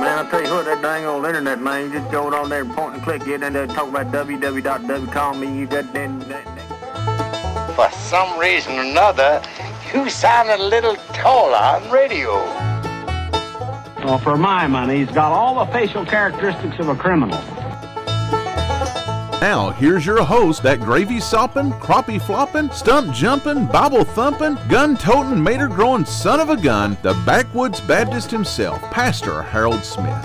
man, I tell you what, that dang old internet, man, you just go on there and point and click, get in there and talk about www.wcallme, you got that. For some reason or another, you sound a little taller on radio. Well, for my money, he's got all the facial characteristics of a criminal. Now, here's your host, that gravy-sopping, crappie-flopping, stump-jumping, Bible-thumping, gun-toting, mater-growing son of a gun, the Backwoods Baptist himself, Pastor Harold Smith.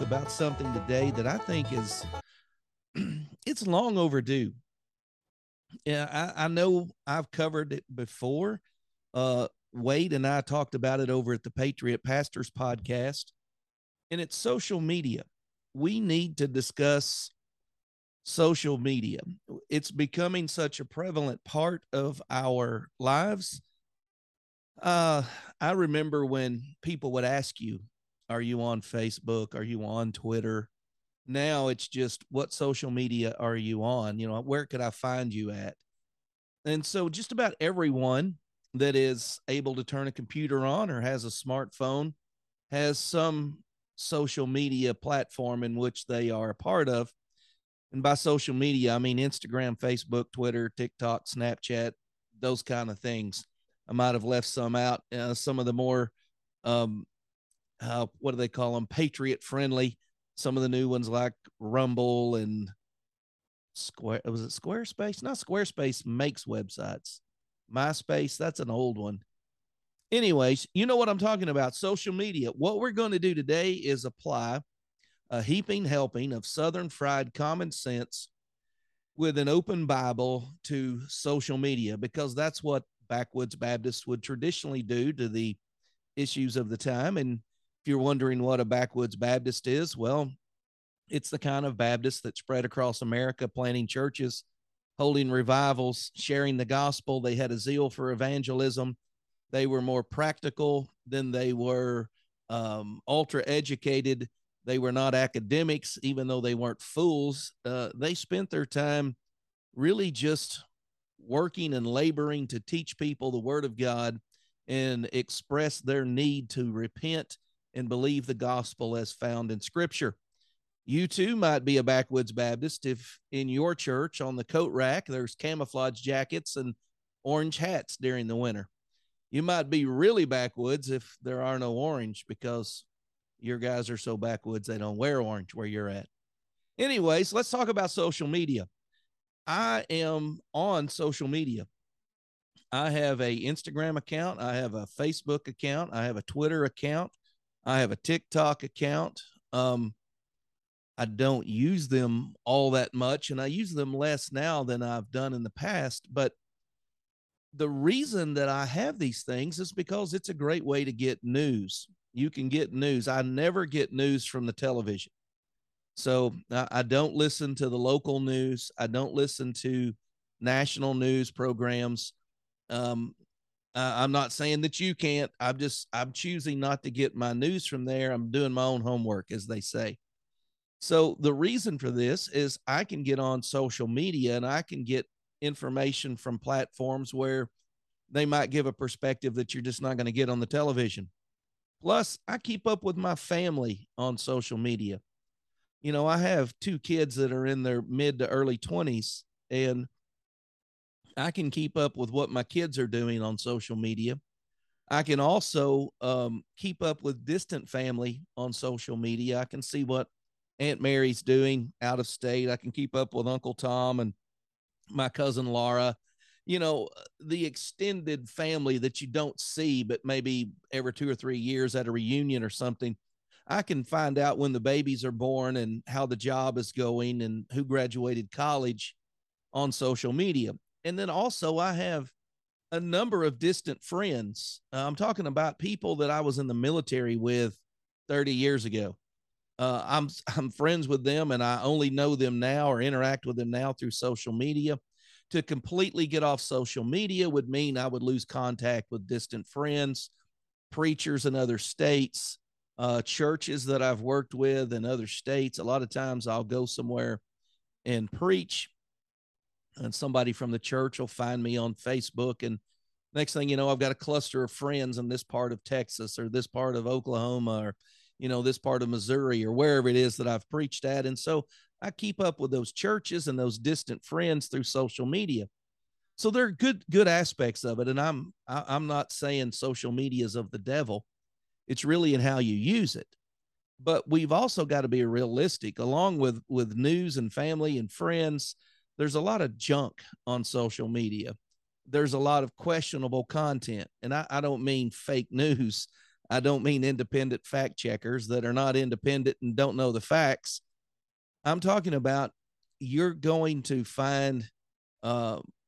About something today that I think is it's long overdue. Yeah, I know I've covered it before. Wade and I talked about it over at the Patriot Pastors podcast, and it's social media. We need to discuss social media. It's becoming such a prevalent part of our lives. I remember when people would ask you, are you on Facebook? Are you on Twitter? Now it's just, what social media are you on? You know, where could I find you at? And so just about everyone that is able to turn a computer on or has a smartphone has some social media platform in which they are a part of. And by social media, I mean Instagram, Facebook, Twitter, TikTok, Snapchat, those kind of things. I might have left some out. Some of the more what do they call them? Patriot friendly. Some of the new ones like Rumble and Squarespace? Not Squarespace makes websites. MySpace, that's an old one. Anyways, you know what I'm talking about, social media. What we're going to do today is apply a heaping helping of Southern fried common sense with an open Bible to social media, because that's what Backwoods Baptists would traditionally do to the issues of the time. And if you're wondering what a Backwoods Baptist is, well, it's the kind of Baptist that spread across America, planting churches, holding revivals, sharing the gospel. They had a zeal for evangelism. They were more practical than they were ultra-educated. They were not academics, even though they weren't fools. They spent their time really just working and laboring to teach people the Word of God and express their need to repent and believe the gospel as found in Scripture. You too might be a Backwoods Baptist if in your church on the coat rack there's camouflage jackets and orange hats during the winter. You might be really backwoods if there are no orange, because your guys are so backwoods they don't wear orange where you're at. Anyways, let's talk about social media. I am on social media. I have an Instagram account. I have a Facebook account. I have a Twitter account. I have a TikTok account. I don't use them all that much, and I use them less now than I've done in the past. But the reason that I have these things is because it's a great way to get news. You can get news. I never get news from the television. So I don't listen to the local news. I don't listen to national news programs. I'm not saying that you can't. I'm choosing not to get my news from there. I'm doing my own homework, as they say. So the reason for this is I can get on social media and I can get information from platforms where they might give a perspective that you're just not going to get on the television. Plus, I keep up with my family on social media. You know, I have two kids that are in their mid to early 20s, and I can keep up with what my kids are doing on social media. I can also keep up with distant family on social media. I can see what Aunt Mary's doing out of state. I can keep up with Uncle Tom and my cousin Laura, you know, the extended family that you don't see, but maybe every 2 or 3 years at a reunion or something. I can find out when the babies are born and how the job is going and who graduated college on social media. And then also I have a number of distant friends. I'm talking about people that I was in the military with 30 years ago. I'm friends with them, and I only know them now or interact with them now through social media. To completely get off social media would mean I would lose contact with distant friends, preachers in other states, churches that I've worked with in other states. A lot of times I'll go somewhere and preach, and somebody from the church will find me on Facebook, and next thing you know, I've got a cluster of friends in this part of Texas or this part of Oklahoma or, you know, this part of Missouri or wherever it is that I've preached at. And so I keep up with those churches and those distant friends through social media. So there are good aspects of it. And I'm not saying social media is of the devil. It's really in how you use it. But we've also got to be realistic. Along with news and family and friends, there's a lot of junk on social media. There's a lot of questionable content. And I don't mean fake news. I don't mean independent fact checkers that are not independent and don't know the facts. I'm talking about you're going to find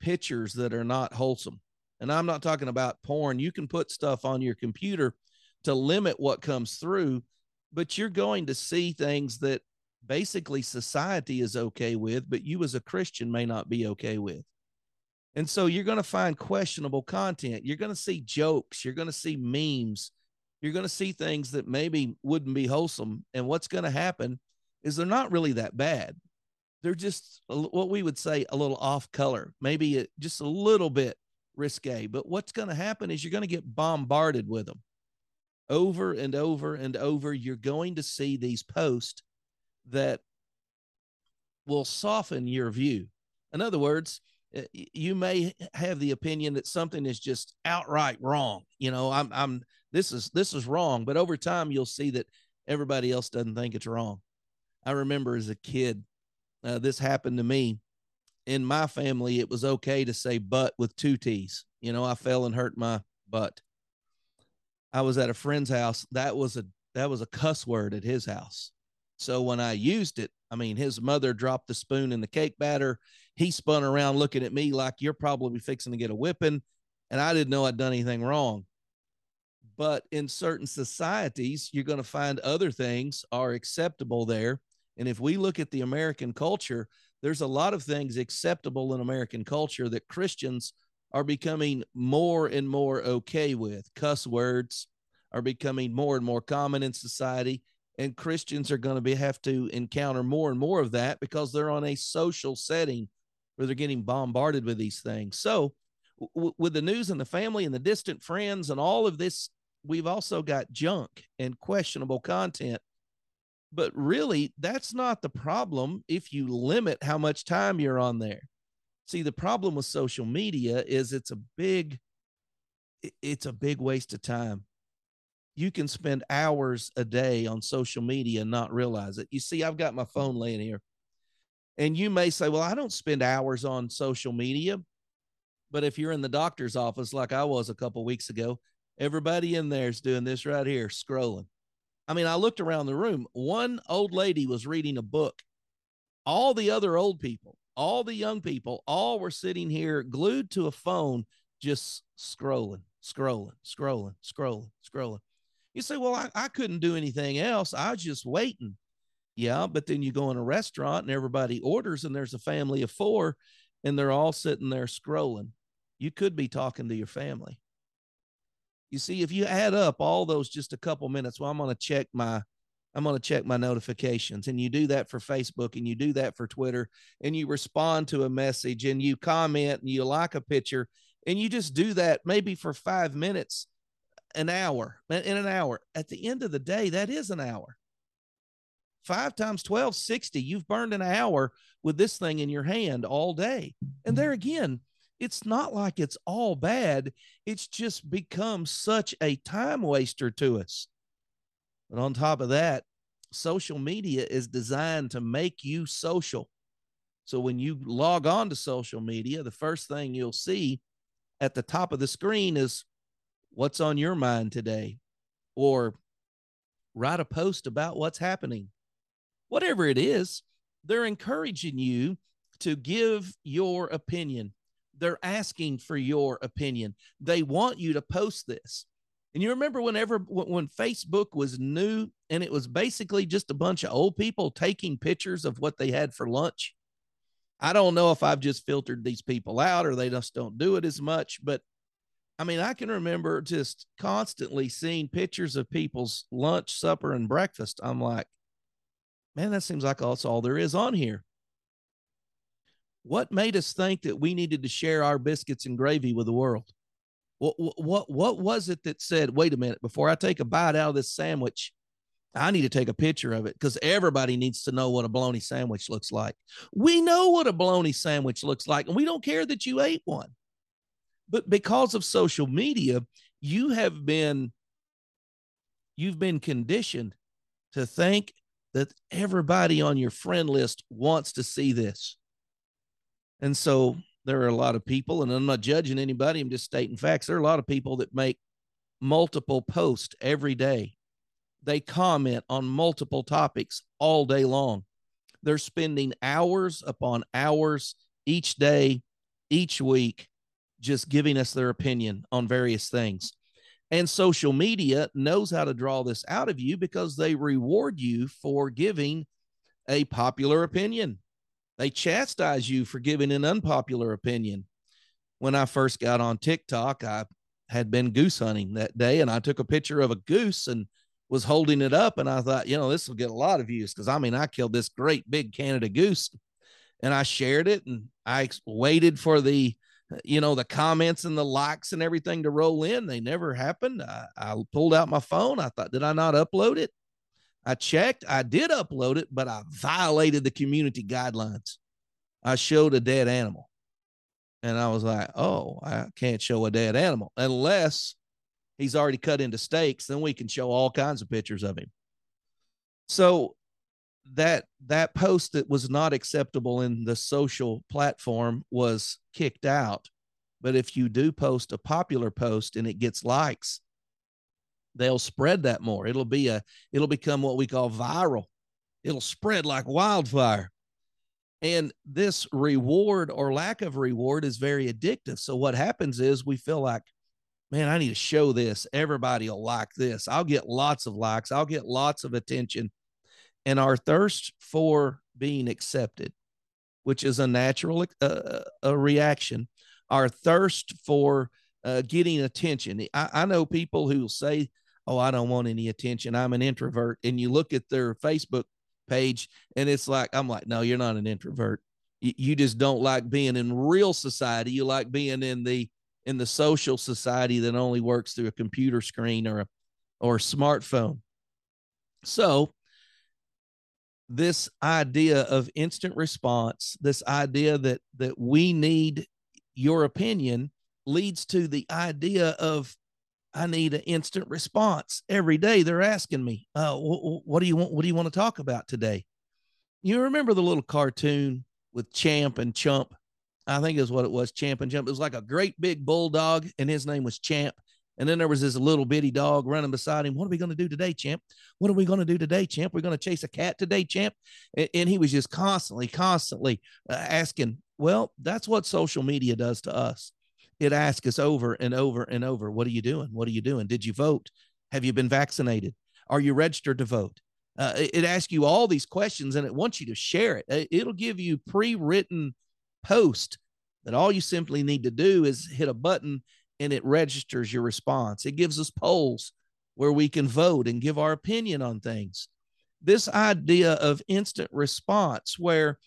pictures that are not wholesome. And I'm not talking about porn. You can put stuff on your computer to limit what comes through, but you're going to see things that basically society is okay with, but you as a Christian may not be okay with. And so you're going to find questionable content. You're going to see jokes. You're going to see memes. You're going to see things that maybe wouldn't be wholesome. And what's going to happen is they're not really that bad. They're just what we would say a little off color, maybe just a little bit risque. But what's going to happen is you're going to get bombarded with them over and over and over. You're going to see these posts that will soften your view. In other words, you may have the opinion that something is just outright wrong. You know, this is wrong. But over time, you'll see that everybody else doesn't think it's wrong. I remember as a kid, this happened to me. In my family, it was okay to say butt with two T's. You know, I fell and hurt my butt. I was at a friend's house. That was a cuss word at his house. So when I used it, I mean, his mother dropped the spoon in the cake batter. He spun around looking at me like, you're probably fixing to get a whipping. And I didn't know I'd done anything wrong. But in certain societies, you're going to find other things are acceptable there. And if we look at the American culture, there's a lot of things acceptable in American culture that Christians are becoming more and more okay with. Cuss words are becoming more and more common in society. And Christians are going to have to encounter more and more of that because they're on a social setting where they're getting bombarded with these things. So with the news and the family and the distant friends and all of this, we've also got junk and questionable content. But really, that's not the problem if you limit how much time you're on there. See, the problem with social media is it's a big waste of time. You can spend hours a day on social media and not realize it. You see, I've got my phone laying here. And you may say, well, I don't spend hours on social media. But if you're in the doctor's office like I was a couple weeks ago, everybody in there is doing this right here, scrolling. I mean, I looked around the room. One old lady was reading a book. All the other old people, all the young people, all were sitting here glued to a phone, just scrolling. You say, well, I couldn't do anything else. I was just waiting. Yeah, but then you go in a restaurant and everybody orders and there's a family of four and they're all sitting there scrolling. You could be talking to your family. You see, if you add up all those just a couple minutes, well, I'm going to check my notifications. And you do that for Facebook and you do that for Twitter and you respond to a message and you comment and you like a picture and you just do that maybe for 5 minutes. An hour. At the end of the day, that is an hour. 5 times 12, 60. You've burned an hour with this thing in your hand all day. And there again, it's not like it's all bad. It's just become such a time waster to us. But on top of that, social media is designed to make you social. So when you log on to social media, the first thing you'll see at the top of the screen is, what's on your mind today? Or write a post about what's happening. Whatever it is, they're encouraging you to give your opinion. They're asking for your opinion. They want you to post this. And you remember when Facebook was new and it was basically just a bunch of old people taking pictures of what they had for lunch? I don't know if I've just filtered these people out or they just don't do it as much, but I mean, I can remember just constantly seeing pictures of people's lunch, supper, and breakfast. I'm like, man, that seems like that's all there is on here. What made us think that we needed to share our biscuits and gravy with the world? What was it that said, wait a minute, before I take a bite out of this sandwich, I need to take a picture of it because everybody needs to know what a bologna sandwich looks like. We know what a bologna sandwich looks like, and we don't care that you ate one. But because of social media, you've been conditioned to think that everybody on your friend list wants to see this. And so there are a lot of people, and I'm not judging anybody, I'm just stating facts. There are a lot of people that make multiple posts every day. They comment on multiple topics all day long. They're spending hours upon hours each day, each week, just giving us their opinion on various things. And social media knows how to draw this out of you because they reward you for giving a popular opinion. They chastise you for giving an unpopular opinion. When I first got on TikTok, I had been goose hunting that day, and I took a picture of a goose and was holding it up, and I thought, you know, this will get a lot of views because, I mean, I killed this great big Canada goose, and I shared it, and I waited for the, you know, the comments and the likes and everything to roll in. They never happened. I pulled out my phone. I thought, did I not upload it? I checked. I did upload it, but I violated the community guidelines. I showed a dead animal, and I was like, oh, I can't show a dead animal unless he's already cut into steaks. Then we can show all kinds of pictures of him. So that post that was not acceptable in the social platform was kicked out. But if you do post a popular post and it gets likes, they'll spread that more. It'll become what we call viral. It'll spread like wildfire. And this reward or lack of reward is very addictive. So what happens is we feel like, man, I need to show this. Everybody will like this. I'll get lots of likes. I'll get lots of attention. And our thirst for being accepted, which is a natural a reaction, our thirst for getting attention. I know people who will say, oh, I don't want any attention. I'm an introvert. And you look at their Facebook page and it's like, I'm like, no, you're not an introvert. You just don't like being in real society. You like being in the social society that only works through a computer screen or a smartphone. So this idea of instant response, this idea that we need your opinion, leads to the idea of, I need an instant response every day. They're asking me, what do you want? What do you want to talk about today? You remember the little cartoon with Champ and Chump? I think is what it was, Champ and Chump. It was like a great big bulldog, and his name was Champ. And then there was this little bitty dog running beside him. What are we going to do today, Champ? What are we going to do today, Champ? We're going to chase a cat today, Champ? And he was just constantly asking. Well, that's what social media does to us. It asks us over and over and over. What are you doing? What are you doing? Did you vote? Have you been vaccinated? Are you registered to vote? It asks you all these questions, and it wants you to share it. It'll give you pre-written post that all you simply need to do is hit a button and it registers your response. It gives us polls where we can vote and give our opinion on things. This idea of instant response where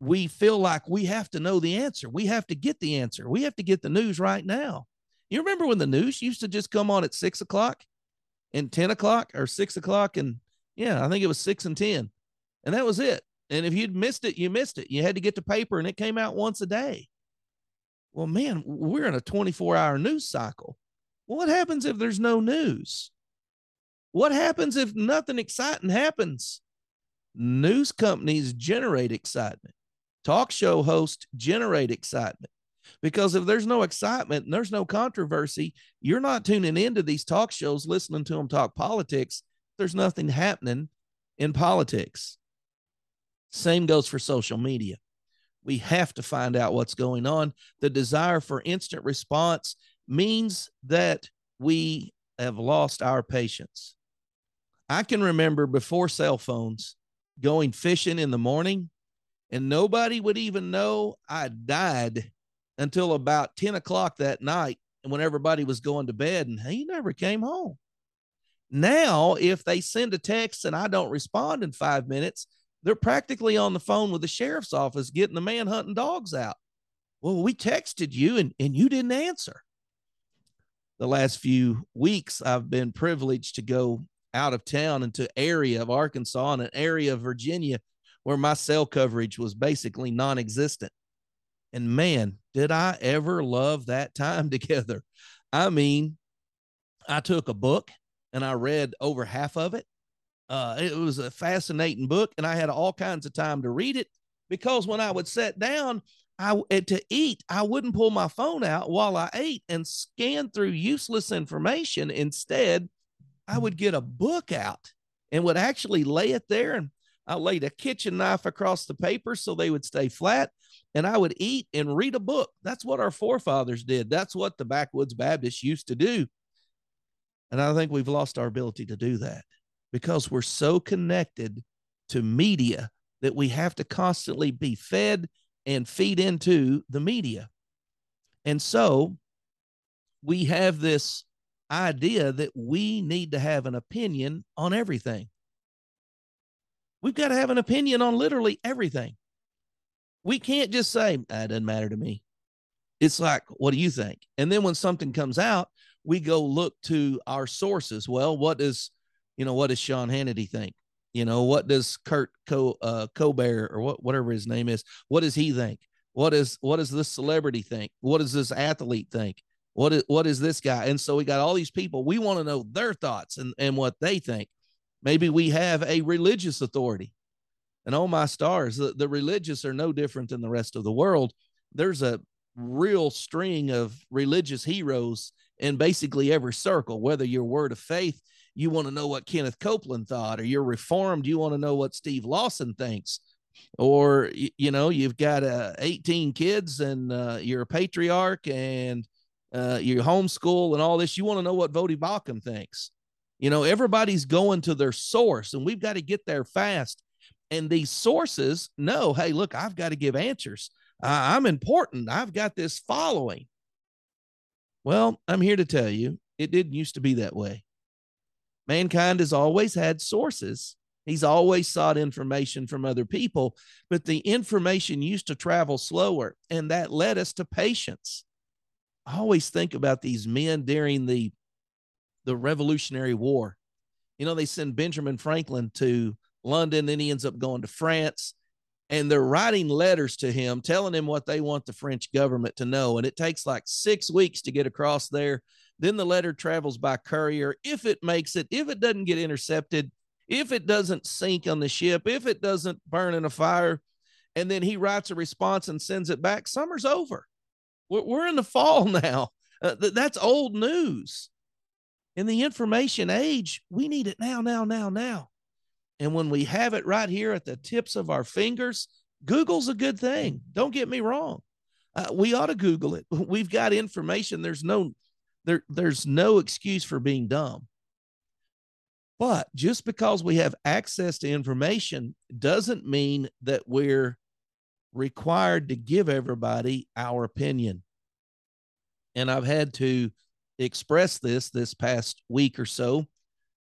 we feel like we have to know the answer. We have to get the answer. We have to get the news right now. You remember when the news used to just come on at 6 o'clock and 10 o'clock or 6 o'clock? And yeah, I think it was 6 and 10, and that was it. And if you'd missed it, you missed it. You had to get the paper, and it came out once a day. Well, man, we're in a 24-hour news cycle. Well, what happens if there's no news? What happens if nothing exciting happens? News companies generate excitement. Talk show hosts generate excitement, because if there's no excitement and there's no controversy, you're not tuning into these talk shows, listening to them talk politics. There's nothing happening in politics. Same goes for social media. We have to find out what's going on. The desire for instant response means that we have lost our patience. I can remember before cell phones, going fishing in the morning and nobody would even know I died until about 10 o'clock that night when everybody was going to bed, and he never came home. Now, if they send a text and I don't respond in 5 minutes, they're practically on the phone with the sheriff's office getting the man hunting dogs out. Well, we texted you and you didn't answer. The last few weeks, I've been privileged to go out of town into area of Arkansas and an area of Virginia where my cell coverage was basically non-existent. And man, did I ever love that time together. I mean, I took a book and I read over half of it. It was a fascinating book, and I had all kinds of time to read it because when I would sit down to eat, I wouldn't pull my phone out while I ate and scan through useless information. Instead, I would get a book out and would actually lay it there, and I laid a kitchen knife across the paper so they would stay flat, and I would eat and read a book. That's what our forefathers did. That's what the Backwoods Baptists used to do. And I think we've lost our ability to do that because we're so connected to media that we have to constantly be fed and feed into the media. And so we have this idea that we need to have an opinion on everything. We've got to have an opinion on literally everything. We can't just say, that doesn't matter to me. It's like, what do you think? And then when something comes out, we go look to our sources. Well, what does Sean Hannity think? What does Kurt Colbert or whatever his name is, what does he think? What does this celebrity think? What does this athlete think? What is this guy? And so we got all these people. We want to know their thoughts and what they think. Maybe we have a religious authority. And oh my stars, the religious are no different than the rest of the world. There's a real string of religious heroes in basically every circle, whether you're Word of Faith, you want to know what Kenneth Copeland thought, or you're Reformed, you want to know what Steve Lawson thinks, or, you've got 18 kids and you're a patriarch and you homeschool and all this. You want to know what Vodie Bacham thinks. Everybody's going to their source, and we've got to get there fast. And these sources know, hey, look, I've got to give answers. I'm important. I've got this following. Well, I'm here to tell you, it didn't used to be that way. Mankind has always had sources. He's always sought information from other people, but the information used to travel slower, and that led us to patience. I always think about these men during the Revolutionary War. They send Benjamin Franklin to London, then he ends up going to France, and they're writing letters to him, telling him what they want the French government to know, and it takes like 6 weeks to get across there. Then the letter travels by courier. If it makes it, if it doesn't get intercepted, if it doesn't sink on the ship, if it doesn't burn in a fire, and then he writes a response and sends it back, summer's over. We're in the fall now. That's old news. In the information age, we need it now. And when we have it right here at the tips of our fingers, Google's a good thing. Don't get me wrong. We ought to Google it. We've got information. There's no excuse for being dumb. But just because we have access to information doesn't mean that we're required to give everybody our opinion. And I've had to express this past week or so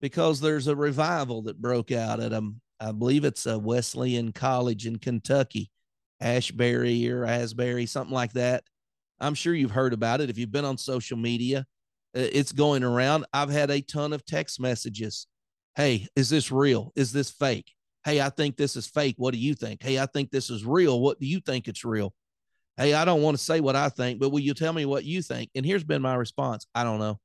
because there's a revival that broke out at I believe it's a Wesleyan college in Kentucky, Ashbury or Asbury, something like that. I'm sure you've heard about it. If you've been on social media, it's going around. I've had a ton of text messages. Hey, is this real? Is this fake? Hey, I think this is fake. What do you think? Hey, I think this is real. What do you think it's real? Hey, I don't want to say what I think, but will you tell me what you think? And here's been my response. I don't know.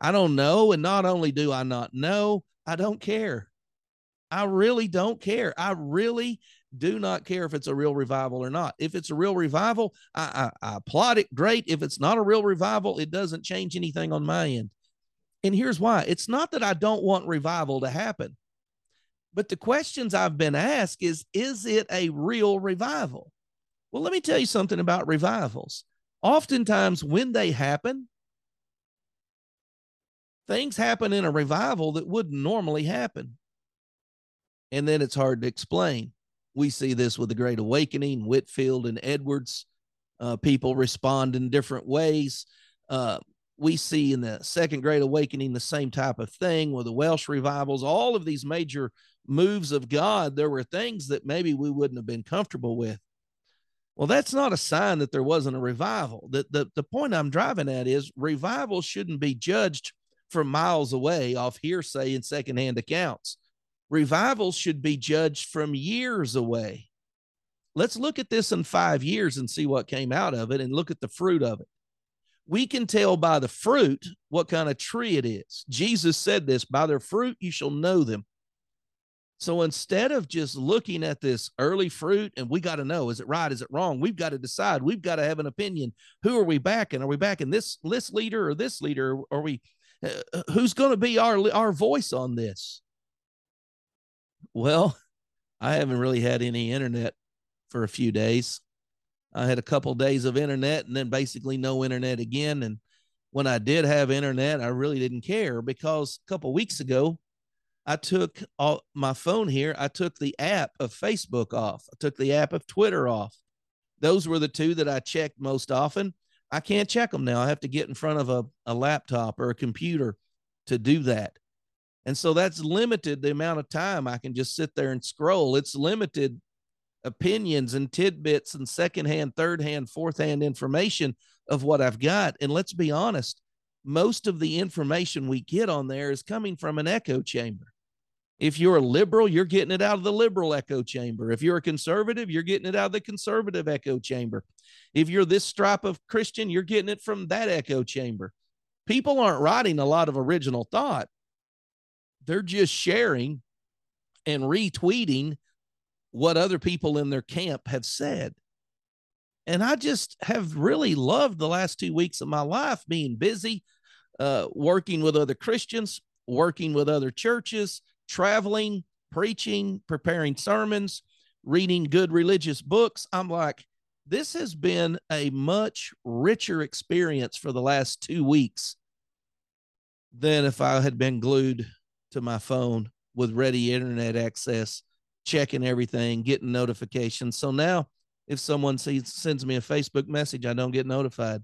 I don't know. And not only do I not know, I don't care. I really don't care. I really do not care if it's a real revival or not. If it's a real revival, I applaud it. Great. If it's not a real revival, it doesn't change anything on my end. And here's why. It's not that I don't want revival to happen, but the questions I've been asked is it a real revival? Well, let me tell you something about revivals. Oftentimes when they happen, things happen in a revival that wouldn't normally happen. And then it's hard to explain. We see this with the Great Awakening, Whitfield and Edwards. People respond in different ways. We see in the Second Great Awakening the same type of thing with the Welsh revivals. All of these major moves of God, there were things that maybe we wouldn't have been comfortable with. Well, that's not a sign that there wasn't a revival. The point I'm driving at is revival shouldn't be judged from miles away off hearsay and secondhand accounts. Revival should be judged from years away. Let's look at this in 5 years and see what came out of it and look at the fruit of it. We can tell by the fruit what kind of tree it is. Jesus said this, by their fruit you shall know them. So instead of just looking at this early fruit and we got to know, is it right, is it wrong? We've got to decide. We've got to have an opinion. Who are we backing? Are we backing this leader or this leader? Are we? Who's going to be our voice on this? Well, I haven't really had any internet for a few days. I had a couple days of internet and then basically no internet again. And when I did have internet, I really didn't care because a couple weeks ago, I took my phone here. I took the app of Facebook off. I took the app of Twitter off. Those were the two that I checked most often. I can't check them now. I have to get in front of a laptop or a computer to do that. And so that's limited the amount of time I can just sit there and scroll. It's limited opinions and tidbits and secondhand, thirdhand, fourthhand information of what I've got. And let's be honest, most of the information we get on there is coming from an echo chamber. If you're a liberal, you're getting it out of the liberal echo chamber. If you're a conservative, you're getting it out of the conservative echo chamber. If you're this stripe of Christian, you're getting it from that echo chamber. People aren't writing a lot of original thought. They're just sharing and retweeting what other people in their camp have said. And I just have really loved the last 2 weeks of my life being busy, working with other Christians, working with other churches, traveling, preaching, preparing sermons, reading good religious books. I'm like, this has been a much richer experience for the last 2 weeks than if I had been glued to my phone with ready internet access, checking everything, getting notifications. So now if someone sends me a Facebook message, I don't get notified.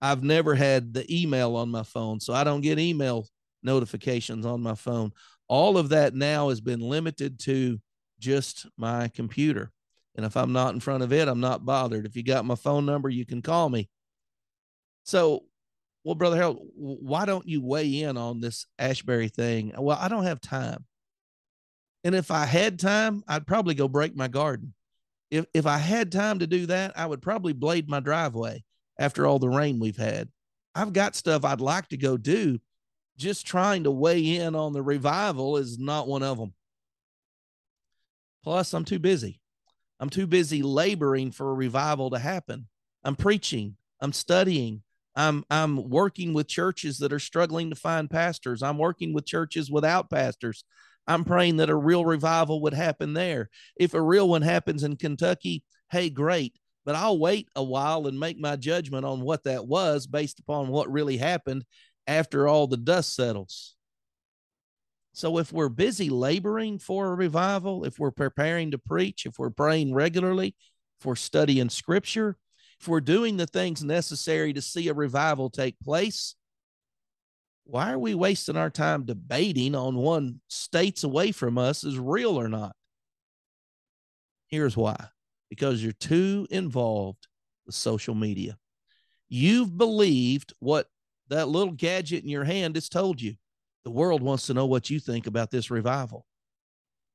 I've never had the email on my phone, so I don't get email notifications on my phone. All of that now has been limited to just my computer. And if I'm not in front of it, I'm not bothered. If you got my phone number, you can call me. So, well, Brother Harold, why don't you weigh in on this Asbury thing? Well, I don't have time. And if I had time, I'd probably go break my garden. If I had time to do that, I would probably blade my driveway after all the rain we've had. I've got stuff I'd like to go do. Just trying to weigh in on the revival is not one of them. Plus, I'm too busy. I'm too busy laboring for a revival to happen. I'm preaching. I'm studying. I'm working with churches that are struggling to find pastors. I'm working with churches without pastors. I'm praying that a real revival would happen there. If a real one happens in Kentucky, hey, great. But I'll wait a while and make my judgment on what that was based upon what really happened after all the dust settles. So if we're busy laboring for a revival, if we're preparing to preach, if we're praying regularly, if we're studying Scripture, if we're doing the things necessary to see a revival take place, why are we wasting our time debating on one states away from us is real or not? Here's why. Because you're too involved with social media. You've believed what that little gadget in your hand has told you. The world wants to know what you think about this revival.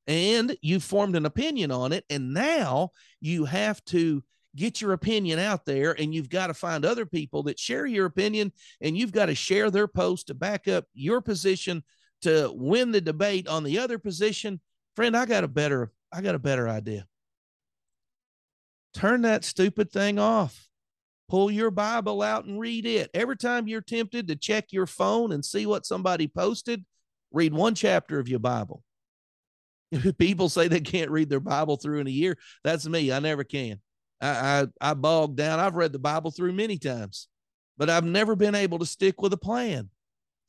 And you formed an opinion on it, and now you have to get your opinion out there, and you've got to find other people that share your opinion, and you've got to share their post to back up your position to win the debate on the other position. Friend, I got a better idea. Turn that stupid thing off. Pull your Bible out and read it. Every time you're tempted to check your phone and see what somebody posted, read one chapter of your Bible. People say they can't read their Bible through in a year. That's me. I never can. I bogged down. I've read the Bible through many times, but I've never been able to stick with a plan.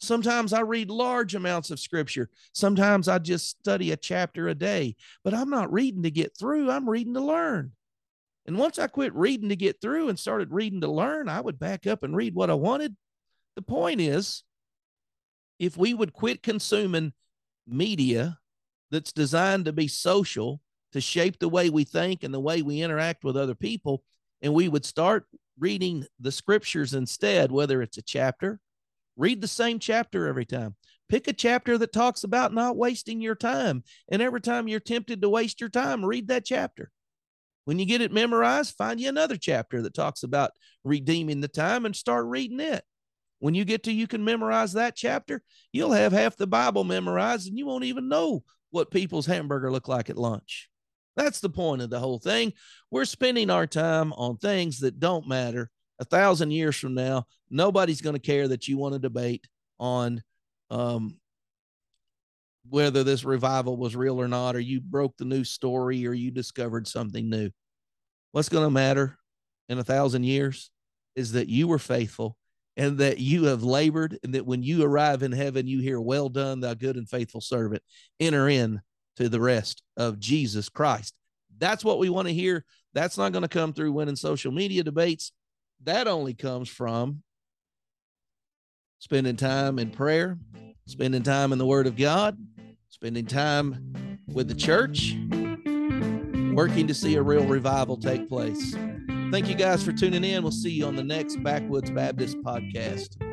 Sometimes I read large amounts of scripture. Sometimes I just study a chapter a day, but I'm not reading to get through. I'm reading to learn. And once I quit reading to get through and started reading to learn, I would back up and read what I wanted. The point is, if we would quit consuming media that's designed to be social, to shape the way we think and the way we interact with other people, and we would start reading the scriptures instead, whether it's a chapter, read the same chapter every time. Pick a chapter that talks about not wasting your time. And every time you're tempted to waste your time, read that chapter. When you get it memorized, find you another chapter that talks about redeeming the time and start reading it. When you get to, you can memorize that chapter, you'll have half the Bible memorized and you won't even know what people's hamburger look like at lunch. That's the point of the whole thing. We're spending our time on things that don't matter. 1,000 years from now, nobody's going to care that you want to debate on whether this revival was real or not, or you broke the news story, or you discovered something new. What's going to matter in 1,000 years is that you were faithful and that you have labored, and that when you arrive in heaven, you hear, "Well done, thou good and faithful servant. Enter in to the rest of Jesus Christ." That's what we want to hear. That's not going to come through winning social media debates. That only comes from spending time in prayer, spending time in the Word of God, spending time with the church, working to see a real revival take place. Thank you guys for tuning in. We'll see you on the next Backwoods Baptist podcast.